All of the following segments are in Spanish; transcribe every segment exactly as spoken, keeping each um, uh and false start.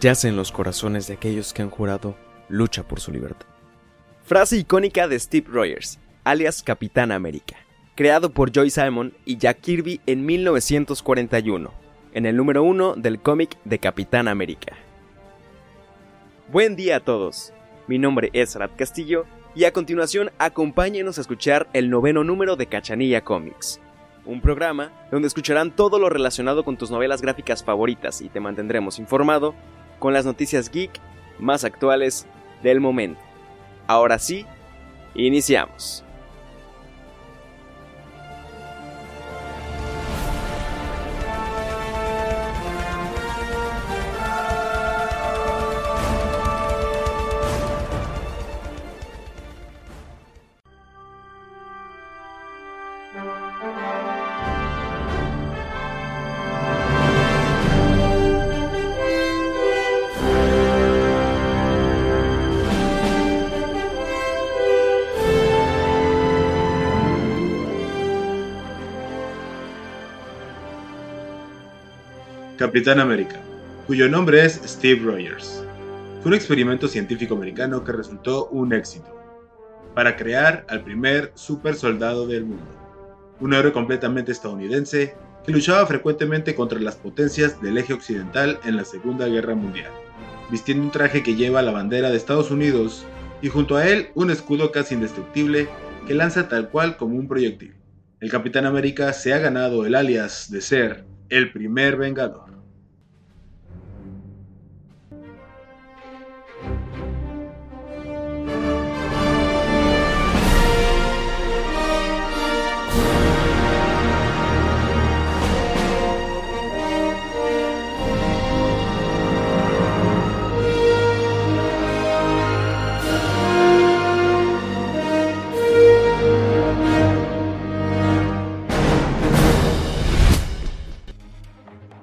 Yace en los corazones de aquellos que han jurado lucha por su libertad. Frase icónica de Steve Rogers, alias Capitán América, creado por Joe Simon y Jack Kirby en mil novecientos cuarenta y uno, en el número uno del cómic de Capitán América. Buen día a todos, mi nombre es Rad Castillo y a continuación acompáñenos a escuchar el noveno número de Cachanilla Comics, un programa donde escucharán todo lo relacionado con tus novelas gráficas favoritas y te mantendremos informado con las noticias geek más actuales del momento. Ahora sí, iniciamos. Capitán América, cuyo nombre es Steve Rogers, fue un experimento científico americano que resultó un éxito para crear al primer super soldado del mundo, un héroe completamente estadounidense que luchaba frecuentemente contra las potencias del eje occidental en la Segunda Guerra Mundial, vistiendo un traje que lleva la bandera de Estados Unidos y junto a él un escudo casi indestructible que lanza tal cual como un proyectil. El Capitán América se ha ganado el alias de ser el primer Vengador.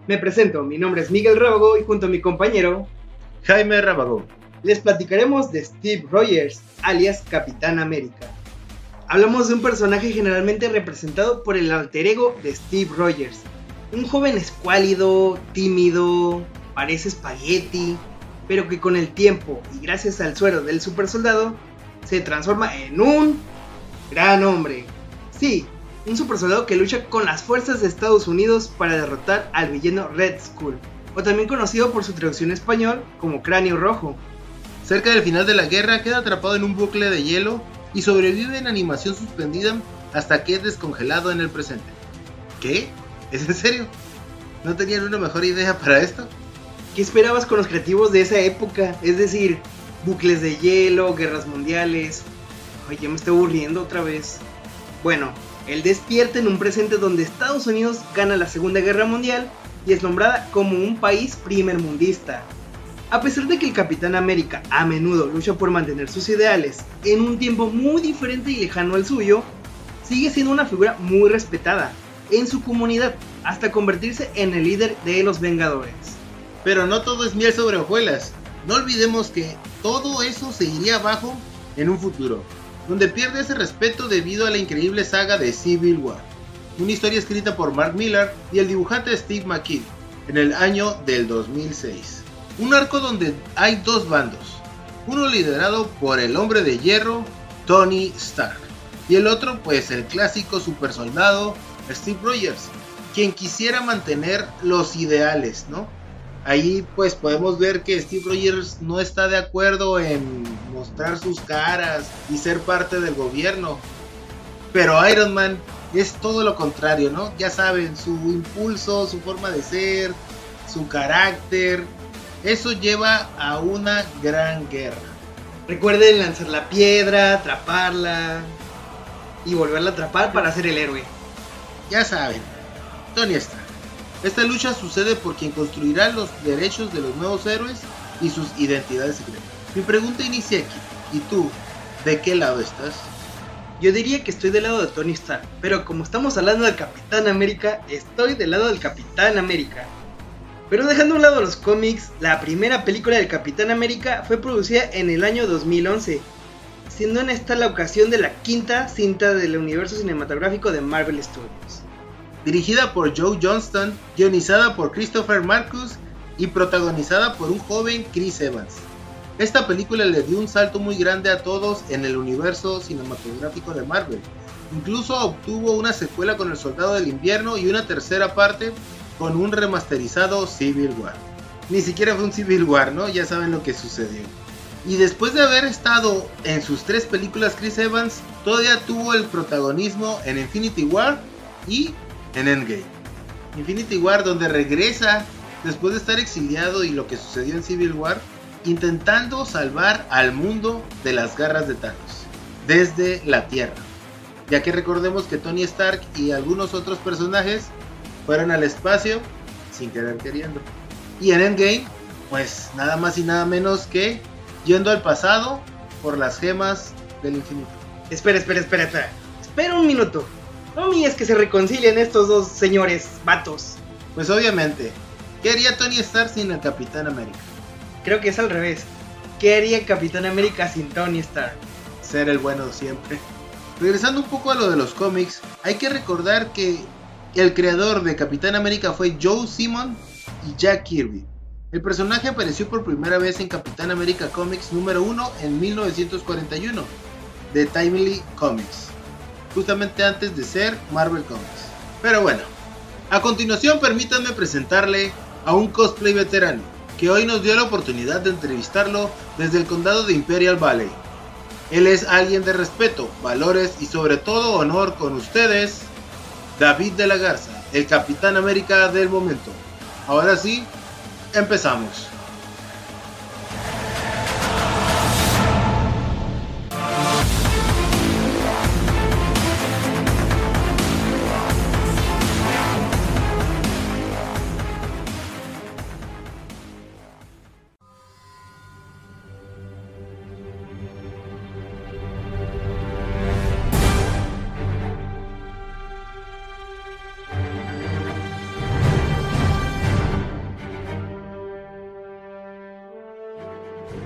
Me presento, mi nombre es Miguel Rábago y junto a mi compañero Jaime Rábago les platicaremos de Steve Rogers, alias Capitán América. Hablamos de un personaje generalmente representado por el alter ego de Steve Rogers, un joven escuálido, tímido, parece espagueti, pero que con el tiempo y gracias al suero del supersoldado se transforma en un gran hombre. Sí, un supersoldado que lucha con las fuerzas de Estados Unidos para derrotar al villano Red Skull, o también conocido por su traducción en español como Cráneo Rojo. Cerca del final de la guerra queda atrapado en un bucle de hielo y sobrevive en animación suspendida hasta que es descongelado en el presente. ¿Qué? ¿Es en serio? ¿No tenían una mejor idea para esto? ¿Qué esperabas con los creativos de esa época? Es decir, bucles de hielo, guerras mundiales... Ay, ya me estoy aburriendo otra vez. Bueno... Él despierta en un presente donde Estados Unidos gana la Segunda Guerra Mundial y es nombrada como un país primermundista. A pesar de que el Capitán América a menudo lucha por mantener sus ideales en un tiempo muy diferente y lejano al suyo, sigue siendo una figura muy respetada en su comunidad hasta convertirse en el líder de los Vengadores. Pero no todo es miel sobre hojuelas, no olvidemos que todo eso se iría abajo en un futuro, donde pierde ese respeto debido a la increíble saga de Civil War, una historia escrita por Mark Millar y el dibujante Steve McNiven en el año del dos mil seis. Un arco donde hay dos bandos, uno liderado por el hombre de hierro, Tony Stark, y el otro pues el clásico supersoldado Steve Rogers, quien quisiera mantener los ideales, ¿no? Ahí pues podemos ver que Steve Rogers no está de acuerdo en mostrar sus caras y ser parte del gobierno. Pero Iron Man es todo lo contrario, ¿no? Ya saben, su impulso, su forma de ser, su carácter, eso lleva a una gran guerra. Recuerden lanzar la piedra, atraparla y volverla a atrapar para ser el héroe. Ya saben, Tony Stark. Esta lucha sucede por quien construirá los derechos de los nuevos héroes y sus identidades secretas. Mi pregunta inicia aquí. ¿Y tú, de qué lado estás? Yo diría que estoy del lado de Tony Stark, pero como estamos hablando del Capitán América, estoy del lado del Capitán América. Pero dejando a un lado los cómics, la primera película del Capitán América fue producida en el año dos mil once, siendo en esta la ocasión de la quinta cinta del universo cinematográfico de Marvel Studios. Dirigida por Joe Johnston, guionizada por Christopher Marcus y protagonizada por un joven Chris Evans. Esta película le dio un salto muy grande a todos en el universo cinematográfico de Marvel. Incluso obtuvo una secuela con El Soldado del Invierno y una tercera parte con un remasterizado Civil War. Ni siquiera fue un Civil War, ¿no? Ya saben lo que sucedió. Y después de haber estado en sus tres películas, Chris Evans todavía tuvo el protagonismo en Infinity War y en Endgame. Infinity War, donde regresa después de estar exiliado y lo que sucedió en Civil War, intentando salvar al mundo de las garras de Thanos desde la Tierra, ya que recordemos que Tony Stark y algunos otros personajes fueron al espacio sin querer queriendo. Y en Endgame, pues nada más y nada menos que yendo al pasado por las gemas del infinito. Espera, espera, espera, espera, espera un minuto. No me digas que se reconcilien estos dos señores vatos. Pues obviamente, ¿qué haría Tony Stark sin el Capitán América? Creo que es al revés. ¿Qué haría Capitán América sin Tony Stark? Ser el bueno siempre. Regresando un poco a lo de los cómics, hay que recordar que el creador de Capitán América fue Joe Simon y Jack Kirby. El personaje apareció por primera vez en Capitán América Comics número uno en mil novecientos cuarenta y uno, de Timely Comics, justamente antes de ser Marvel Comics. Pero bueno, a continuación permítanme presentarle a un cosplay veterano, que hoy nos dio la oportunidad de entrevistarlo desde el condado de Imperial Valley. Él es alguien de respeto, valores y sobre todo honor. Con ustedes, David de la Garza, el Capitán América del momento. Ahora sí, empezamos.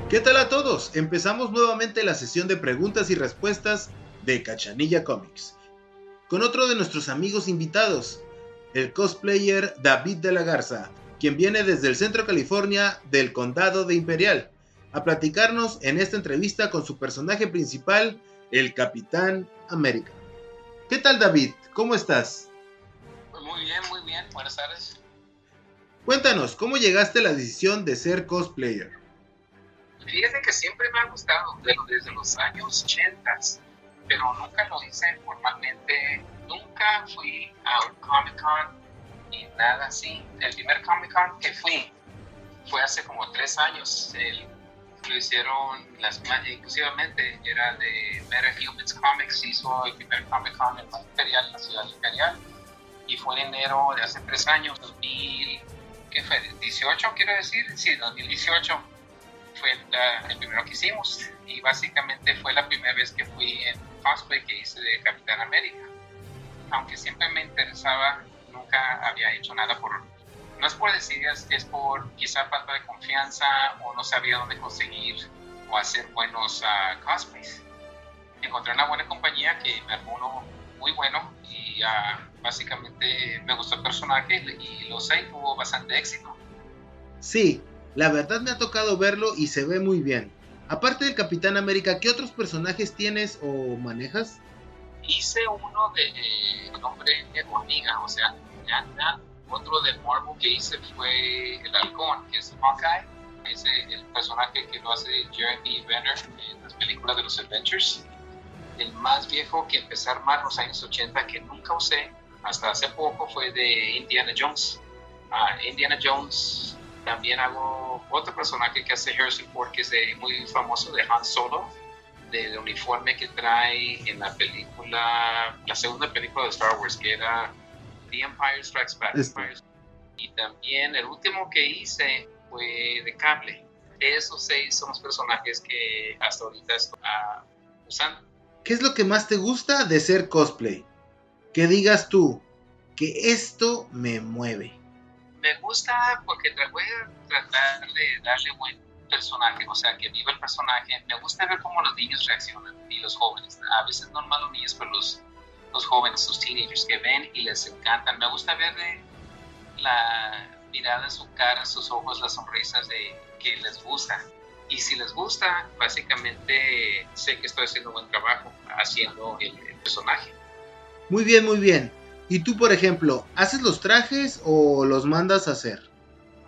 ¿Qué tal a todos? Empezamos nuevamente la sesión de preguntas y respuestas de Cachanilla Comics, con otro de nuestros amigos invitados, el cosplayer David de la Garza, quien viene desde el centro de California del condado de Imperial, a platicarnos en esta entrevista con su personaje principal, el Capitán América. ¿Qué tal, David? ¿Cómo estás? Pues muy bien, muy bien. Buenas tardes. Cuéntanos, ¿cómo llegaste a la decisión de ser cosplayer? Fíjate que siempre me ha gustado, desde los años ochenta, pero nunca lo hice formalmente, nunca fui a un Comic Con ni nada así. El primer Comic Con que fui fue hace como tres años, el, lo hicieron las manos inclusivamente, era de Meta Humans Comics, hizo el primer Comic Con en la Imperial, en la ciudad Imperial, y fue en enero de hace tres años, dos mil, ¿qué fue? dieciocho quiero decir, sí, dos mil dieciocho. Fue la, el primero que hicimos y básicamente fue la primera vez que fui en cosplay que hice de Capitán América. Aunque siempre me interesaba, nunca había hecho nada por... No es por decir, es por quizá falta de confianza o no sabía dónde conseguir o hacer buenos uh, cosplays. Encontré una buena compañía que me armó uno muy bueno y uh, básicamente me gustó el personaje y lo sé, tuvo bastante éxito. Sí. La verdad me ha tocado verlo y se ve muy bien. Aparte del Capitán América, ¿qué otros personajes tienes o manejas? Hice uno de eh, nombre de Hormiga, o sea, Anna. Otro de Marvel que hice fue el Halcón, que es Hawkeye. Es el personaje que lo hace Jeremy Renner en las películas de los Avengers. el más viejo que empecé a armar los años ochenta que nunca usé hasta hace poco fue de Indiana Jones. Uh, Indiana Jones, también hago otro personaje que hace Harrison Ford, que es de, muy famoso, de Han Solo, del uniforme que trae en la película, la segunda película de Star Wars, que era The Empire Strikes Back. Este. Y también el último que hice fue de Cable. Esos seis son los personajes que hasta ahorita estoy uh, usando. ¿Qué es lo que más te gusta de ser cosplay? Que digas tú, que esto me mueve. Me gusta porque voy a tratar de darle buen personaje, o sea, que viva el personaje. Me gusta ver cómo los niños reaccionan y los jóvenes. A veces no más los niños, pero los, los jóvenes, los teenagers que ven y les encantan. Me gusta ver de la mirada en su cara, sus ojos, las sonrisas de que les gusta. Y si les gusta, básicamente sé que estoy haciendo buen trabajo haciendo el, el personaje. Muy bien, muy bien. ¿Y tú, por ejemplo, haces los trajes o los mandas a hacer?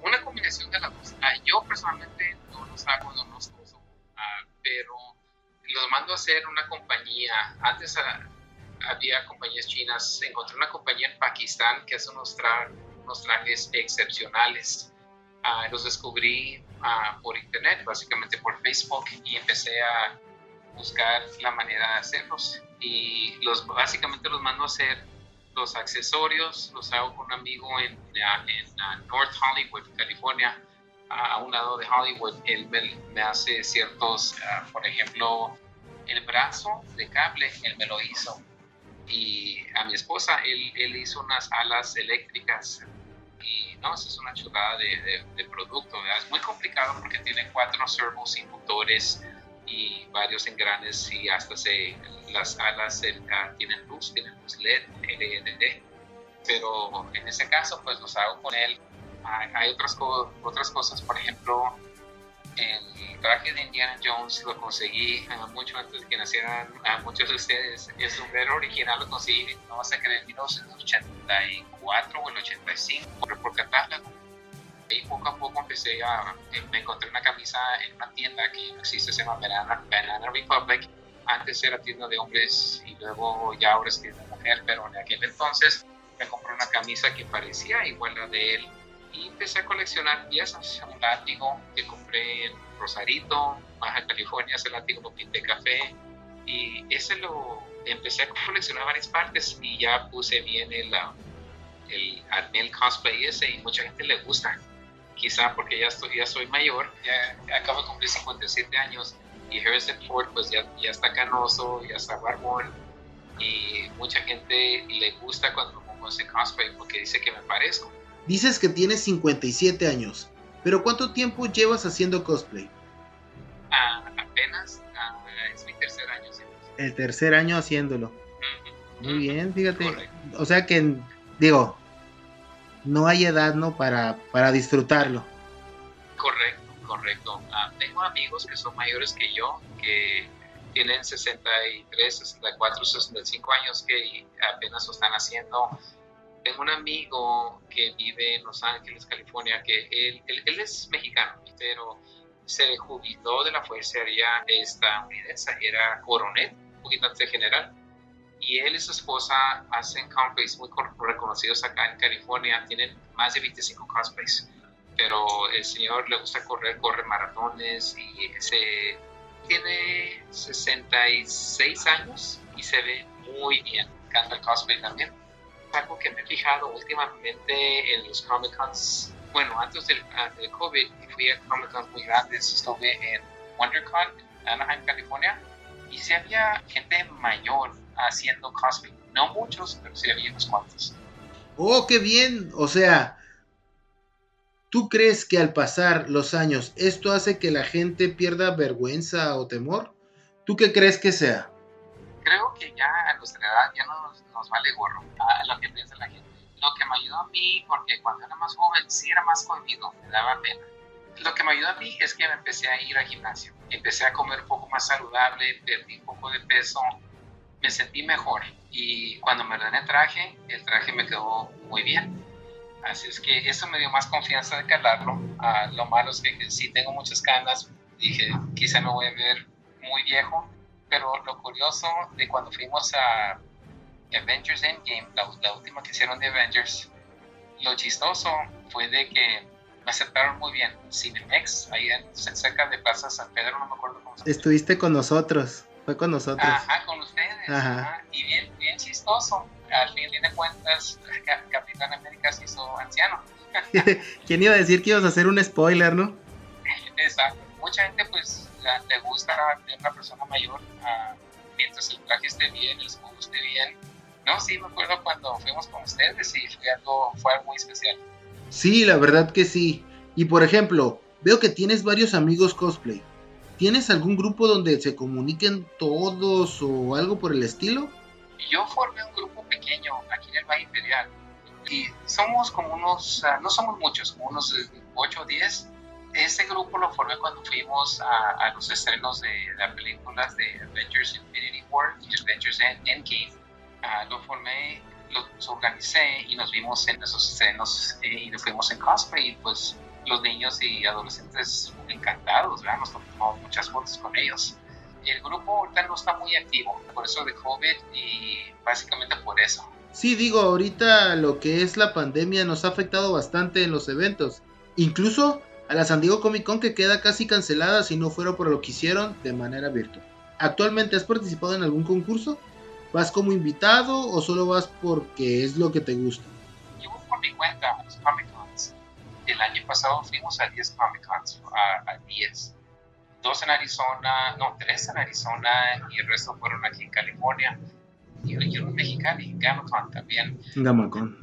Una combinación de las dos. Ah, yo personalmente no los hago, no los uso, ah, pero los mando a hacer una compañía. Antes ah, había compañías chinas. Encontré una compañía en Pakistán que hace unos, tra- unos trajes excepcionales. Ah, los descubrí ah, por internet, básicamente por Facebook, y empecé a buscar la manera de hacerlos. Y los, básicamente los mando a hacer. Los accesorios los hago con un amigo en, en, en North Hollywood, California, a un lado de Hollywood. Él me, me hace ciertos, uh, por ejemplo, el brazo de Cable, él me lo hizo. Y a mi esposa, él, él hizo unas alas eléctricas. Y no, eso es una chulada de, de, de producto, ¿verdad? Es muy complicado porque tiene cuatro servos y motores y varios engranes, y hasta se, las alas el, ah, tienen luz, tienen luz L E D, L E D, pero en ese caso pues los hago con él. Hay, hay otras, co- otras cosas, por ejemplo, el traje de Indiana Jones lo conseguí ah, mucho antes de que nacieran ah, muchos de ustedes. El sombrero original lo conseguí, no vas a creer, en mil novecientos ochenta y cuatro o el ochenta y cinco, por, por catálogo. Y poco a poco empecé a, me encontré una camisa en una tienda que no existe, se llama Banana, Banana Republic. Antes era tienda de hombres y luego ya ahora es tienda de mujer, pero en aquel entonces me compré una camisa que parecía igual a la de él y empecé a coleccionar piezas. Un látigo que compré en Rosarito, Baja California, ese látigo lo pinté café y ese lo empecé a coleccionar en varias partes y ya puse bien el, el, el cosplay ese y mucha gente le gusta. Quizá porque ya, estoy, ya soy mayor, ya acabo de cumplir cincuenta y siete años y Harrison Ford pues ya, ya está canoso, ya está barbón y mucha gente le gusta cuando me pongo ese cosplay porque dice que me parezco. Dices que tienes cincuenta y siete años, pero ¿cuánto tiempo llevas haciendo cosplay? Ah, apenas, ah, es mi tercer año. ¿Sí? El tercer año haciéndolo. Mm-hmm. Muy bien, fíjate. Correcto. O sea que, digo... no hay edad, ¿no? Para, para disfrutarlo. Correcto, correcto. Uh, tengo amigos que son mayores que yo, que tienen sesenta y tres, sesenta y cuatro, sesenta y cinco años que apenas lo están haciendo. Tengo un amigo que vive en Los Ángeles, California, que él, él, él es mexicano, pero se jubiló de la Fuerza Aérea estadounidense, era coronel, un poquito antes de general. Y él y su esposa hacen cosplays muy reconocidos acá en California. Tienen más de veinticinco cosplays. Pero el señor le gusta correr, corre maratones. Y se tiene sesenta y seis años y se ve muy bien. Me encanta el cosplay también. Algo que me he fijado últimamente en los Comic Cons. Bueno, antes del, del COVID fui a Comic Cons muy grandes. Estuve en WonderCon, en Anaheim, California. Y sí había gente mayor haciendo cosplay, no muchos, pero sí había unos cuantos. Oh, qué bien. O sea, ¿tú crees que al pasar los años esto hace que la gente pierda vergüenza o temor? ¿Tú qué crees que sea? Creo que ya a nuestra edad ya nos, nos vale gorro a lo que piensa la gente. Lo que me ayudó a mí, porque cuando era más joven sí era más cohibido, me daba pena. Lo que me ayudó a mí es que empecé a ir al gimnasio, empecé a comer un poco más saludable, perdí un poco de peso, me sentí mejor y cuando me ordené traje, el traje me quedó muy bien. Así es que eso me dio más confianza de calarlo. Uh, lo malo es que, que sí tengo muchas canas, dije quizá me voy a ver muy viejo, pero lo curioso de cuando fuimos a Avengers Endgame, la, la última que hicieron de Avengers, lo chistoso fue de que me aceptaron muy bien. Cinemex, ahí en, cerca de Plaza San Pedro, no me acuerdo cómo se llama. Estuviste con nosotros, fue con nosotros. Ajá, con ustedes. Ajá. Ajá. Y bien, bien chistoso. Al fin de cuentas, Capitán América se hizo anciano. ¿Quién iba a decir que ibas a hacer un spoiler, no? Exacto. Mucha gente, pues, la, le gusta ver una persona mayor uh, mientras el traje esté bien, el escudo esté bien. No, sí, me acuerdo cuando fuimos con ustedes y fue algo, fue algo muy especial. Sí, la verdad que sí. Y por ejemplo, veo que tienes varios amigos cosplay. ¿Tienes algún grupo donde se comuniquen todos o algo por el estilo? Yo formé un grupo pequeño aquí en el Valle Imperial y somos como unos, uh, no somos muchos, como unos ocho o diez. Ese grupo lo formé cuando fuimos a, a los estrenos de, de las películas de Avengers Infinity War y Avengers Endgame. Uh, lo formé, los organicé y nos vimos en esos estrenos eh, y nos fuimos en cosplay. Y pues los niños y adolescentes encantados, ¿verdad? Nos tomamos muchas fotos con ellos. El grupo ahorita no está muy activo, por eso de COVID y básicamente por eso. Sí, digo, ahorita lo que es la pandemia nos ha afectado bastante en los eventos. Incluso a la San Diego Comic Con, que queda casi cancelada si no fuera por lo que hicieron de manera virtual. ¿Actualmente has participado en algún concurso? ¿Vas como invitado o solo vas porque es lo que te gusta? Yo por mi cuenta a los Comic Cons. El año pasado fuimos a diez Comic Cons, a, a diez. Dos en Arizona, no, tres en Arizona y el resto fueron aquí en California. Y uno en Mexicali, Gamacon también. Gamacon,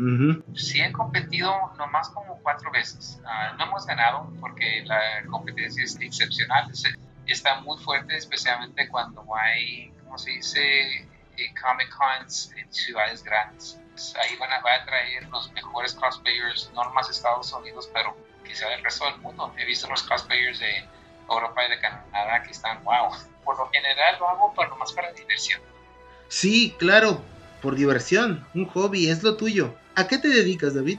uh-huh. Sí he competido nomás como cuatro veces. Uh, no hemos ganado porque la competencia es excepcional. Es, está muy fuerte, especialmente cuando hay, ¿cómo se dice? Eh, Comic Cons en ciudades grandes. Ahí van a, van a traer los mejores cosplayers, no nomás de Estados Unidos, pero quizá del resto del mundo. He visto los cosplayers de Europa y de Canadá que están wow. Por lo general lo hago, pero más para diversión. Sí, claro, por diversión, un hobby, es lo tuyo. ¿A qué te dedicas, David?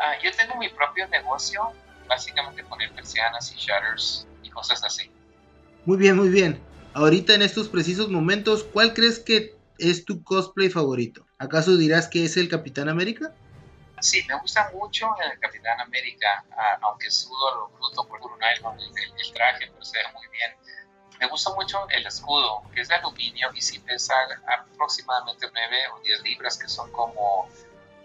Ah, yo tengo mi propio negocio, básicamente poner persianas y shutters y cosas así. Muy bien, muy bien. Ahorita en estos precisos momentos, ¿cuál crees que es tu cosplay favorito? ¿Acaso dirás que es el Capitán América? Sí, me gusta mucho el Capitán América, ah, aunque sudo a lo bruto por un Iron Man, el, el traje, pero se ve muy bien. Me gusta mucho el escudo, que es de aluminio y sí pesa aproximadamente nueve o diez libras, que son como,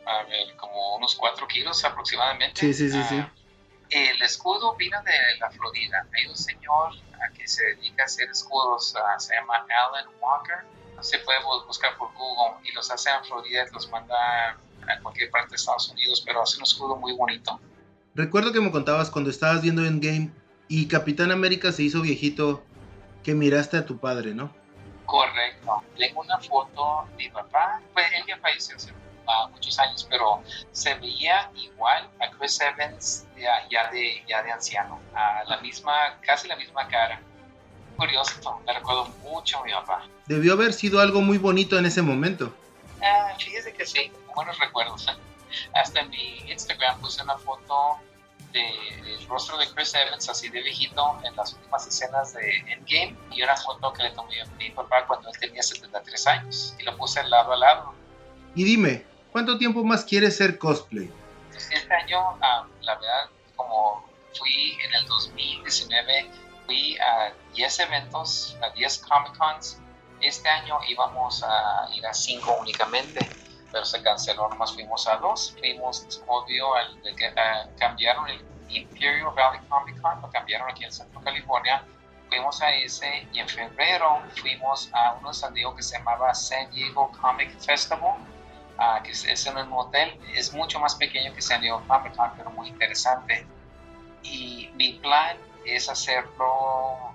a ver, como unos cuatro kilos aproximadamente. Sí, sí, sí, ah, sí. El escudo vino de la Florida. Hay un señor a que se dedica a hacer escudos, ah, se llama Alan Walker. Se puede buscar por Google y los hace en Florida, los manda a cualquier parte de Estados Unidos, pero hace un escudo muy bonito. Recuerdo que me contabas cuando estabas viendo Endgame y Capitán América se hizo viejito, que miraste a tu padre, ¿no? Correcto. Tengo una foto de mi papá, pues él ya falleció hace uh, muchos años, pero se veía igual a Chris Evans ya, ya, de, ya de anciano, a la misma, casi la misma cara. Curioso, me recuerdo mucho a mi papá. Debió haber sido algo muy bonito en ese momento. Ah, fíjese que sí, buenos recuerdos. Hasta en mi Instagram puse una foto del rostro de Chris Evans así de viejito en las últimas escenas de Endgame y una foto que le tomé a mi papá cuando él tenía setenta y tres años y lo puse lado a lado. Y dime, ¿cuánto tiempo más quieres ser cosplay? Este año, ah, la verdad, como fui en el dos mil diecinueve, fui a diez eventos, a diez Comic Cons. Este año íbamos a ir a cinco únicamente, pero se canceló, nomás fuimos a dos. Fuimos, obvio, al, uh, cambiaron el Imperial Valley Comic Con, lo cambiaron aquí en el centro de California. Fuimos a ese y en febrero fuimos a uno de San Diego que se llamaba San Diego Comic Festival, uh, que es, es en un hotel. Es mucho más pequeño que San Diego Comic Con, pero muy interesante. Y mi plan es hacerlo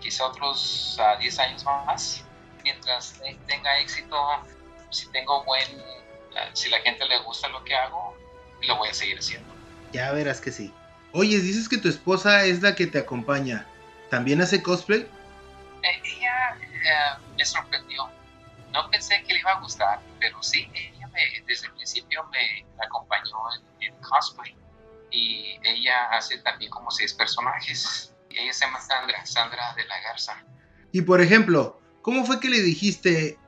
quizá otros uh, diez años más, mientras tenga éxito. Si tengo buen, si la gente le gusta lo que hago, lo voy a seguir haciendo. Ya verás que sí. Oye, dices que tu esposa es la que te acompaña. ¿También hace cosplay? Eh, ella eh, me sorprendió. No pensé que le iba a gustar, pero sí, ella me, desde el principio me acompañó en, en cosplay. Y ella hace también como seis personajes. Ella se llama Sandra, Sandra de la Garza. Y por ejemplo, ¿Cómo fue que le dijiste,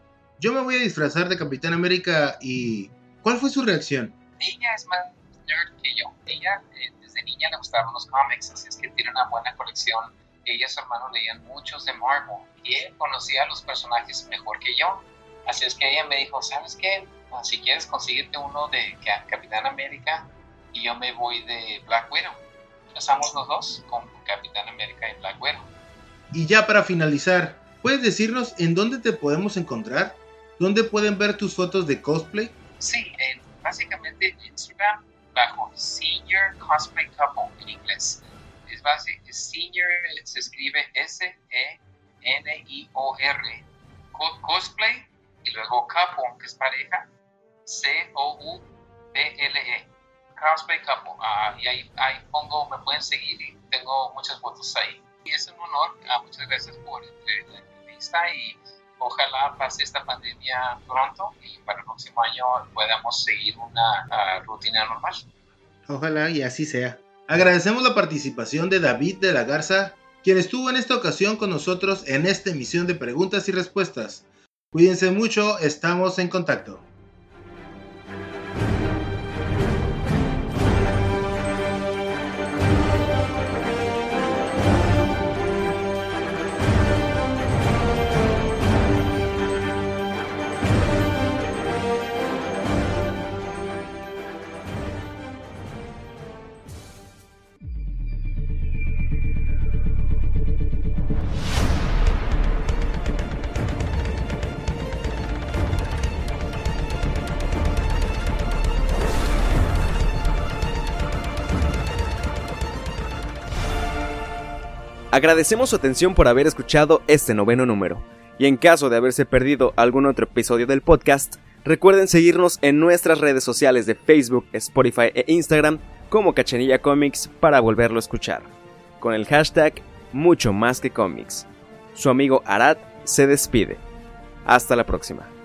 yo me voy a disfrazar de Capitán América? ¿Y cuál fue su reacción? Ella es más nerd que yo. Ella eh, desde niña le gustaban los cómics, así es que tiene una buena colección. Ella y su hermano leían muchos de Marvel y él conocía a los personajes mejor que yo. Así es que ella me dijo, ¿sabes qué? Si quieres consíguete uno de Capitán América y yo me voy de Black Widow. Empezamos los dos con Capitán América y Black Widow. Y ya para finalizar, ¿puedes decirnos en dónde te podemos encontrar? ¿Dónde pueden ver tus fotos de cosplay? Sí, eh, básicamente en Instagram bajo Senior Cosplay Couple en inglés. Es base, Senior se escribe S E N I O R, cosplay y luego couple, que es pareja, C O U P L E, Cosplay Couple. Ah, y ahí, ahí pongo, me pueden seguir y tengo muchas fotos ahí. Y es un honor, ah, muchas gracias por la entrevista y ojalá pase esta pandemia pronto y para el próximo año podamos seguir una uh, rutina normal. Ojalá y así sea. Agradecemos la participación de David de la Garza, quien estuvo en esta ocasión con nosotros en esta emisión de Preguntas y Respuestas. Cuídense mucho, estamos en contacto. Agradecemos su atención por haber escuchado este noveno número, y en caso de haberse perdido algún otro episodio del podcast, recuerden seguirnos en nuestras redes sociales de Facebook, Spotify e Instagram como Cachanilla Comics para volverlo a escuchar, con el hashtag Mucho Más Que Comics. Su amigo Arad se despide. Hasta la próxima.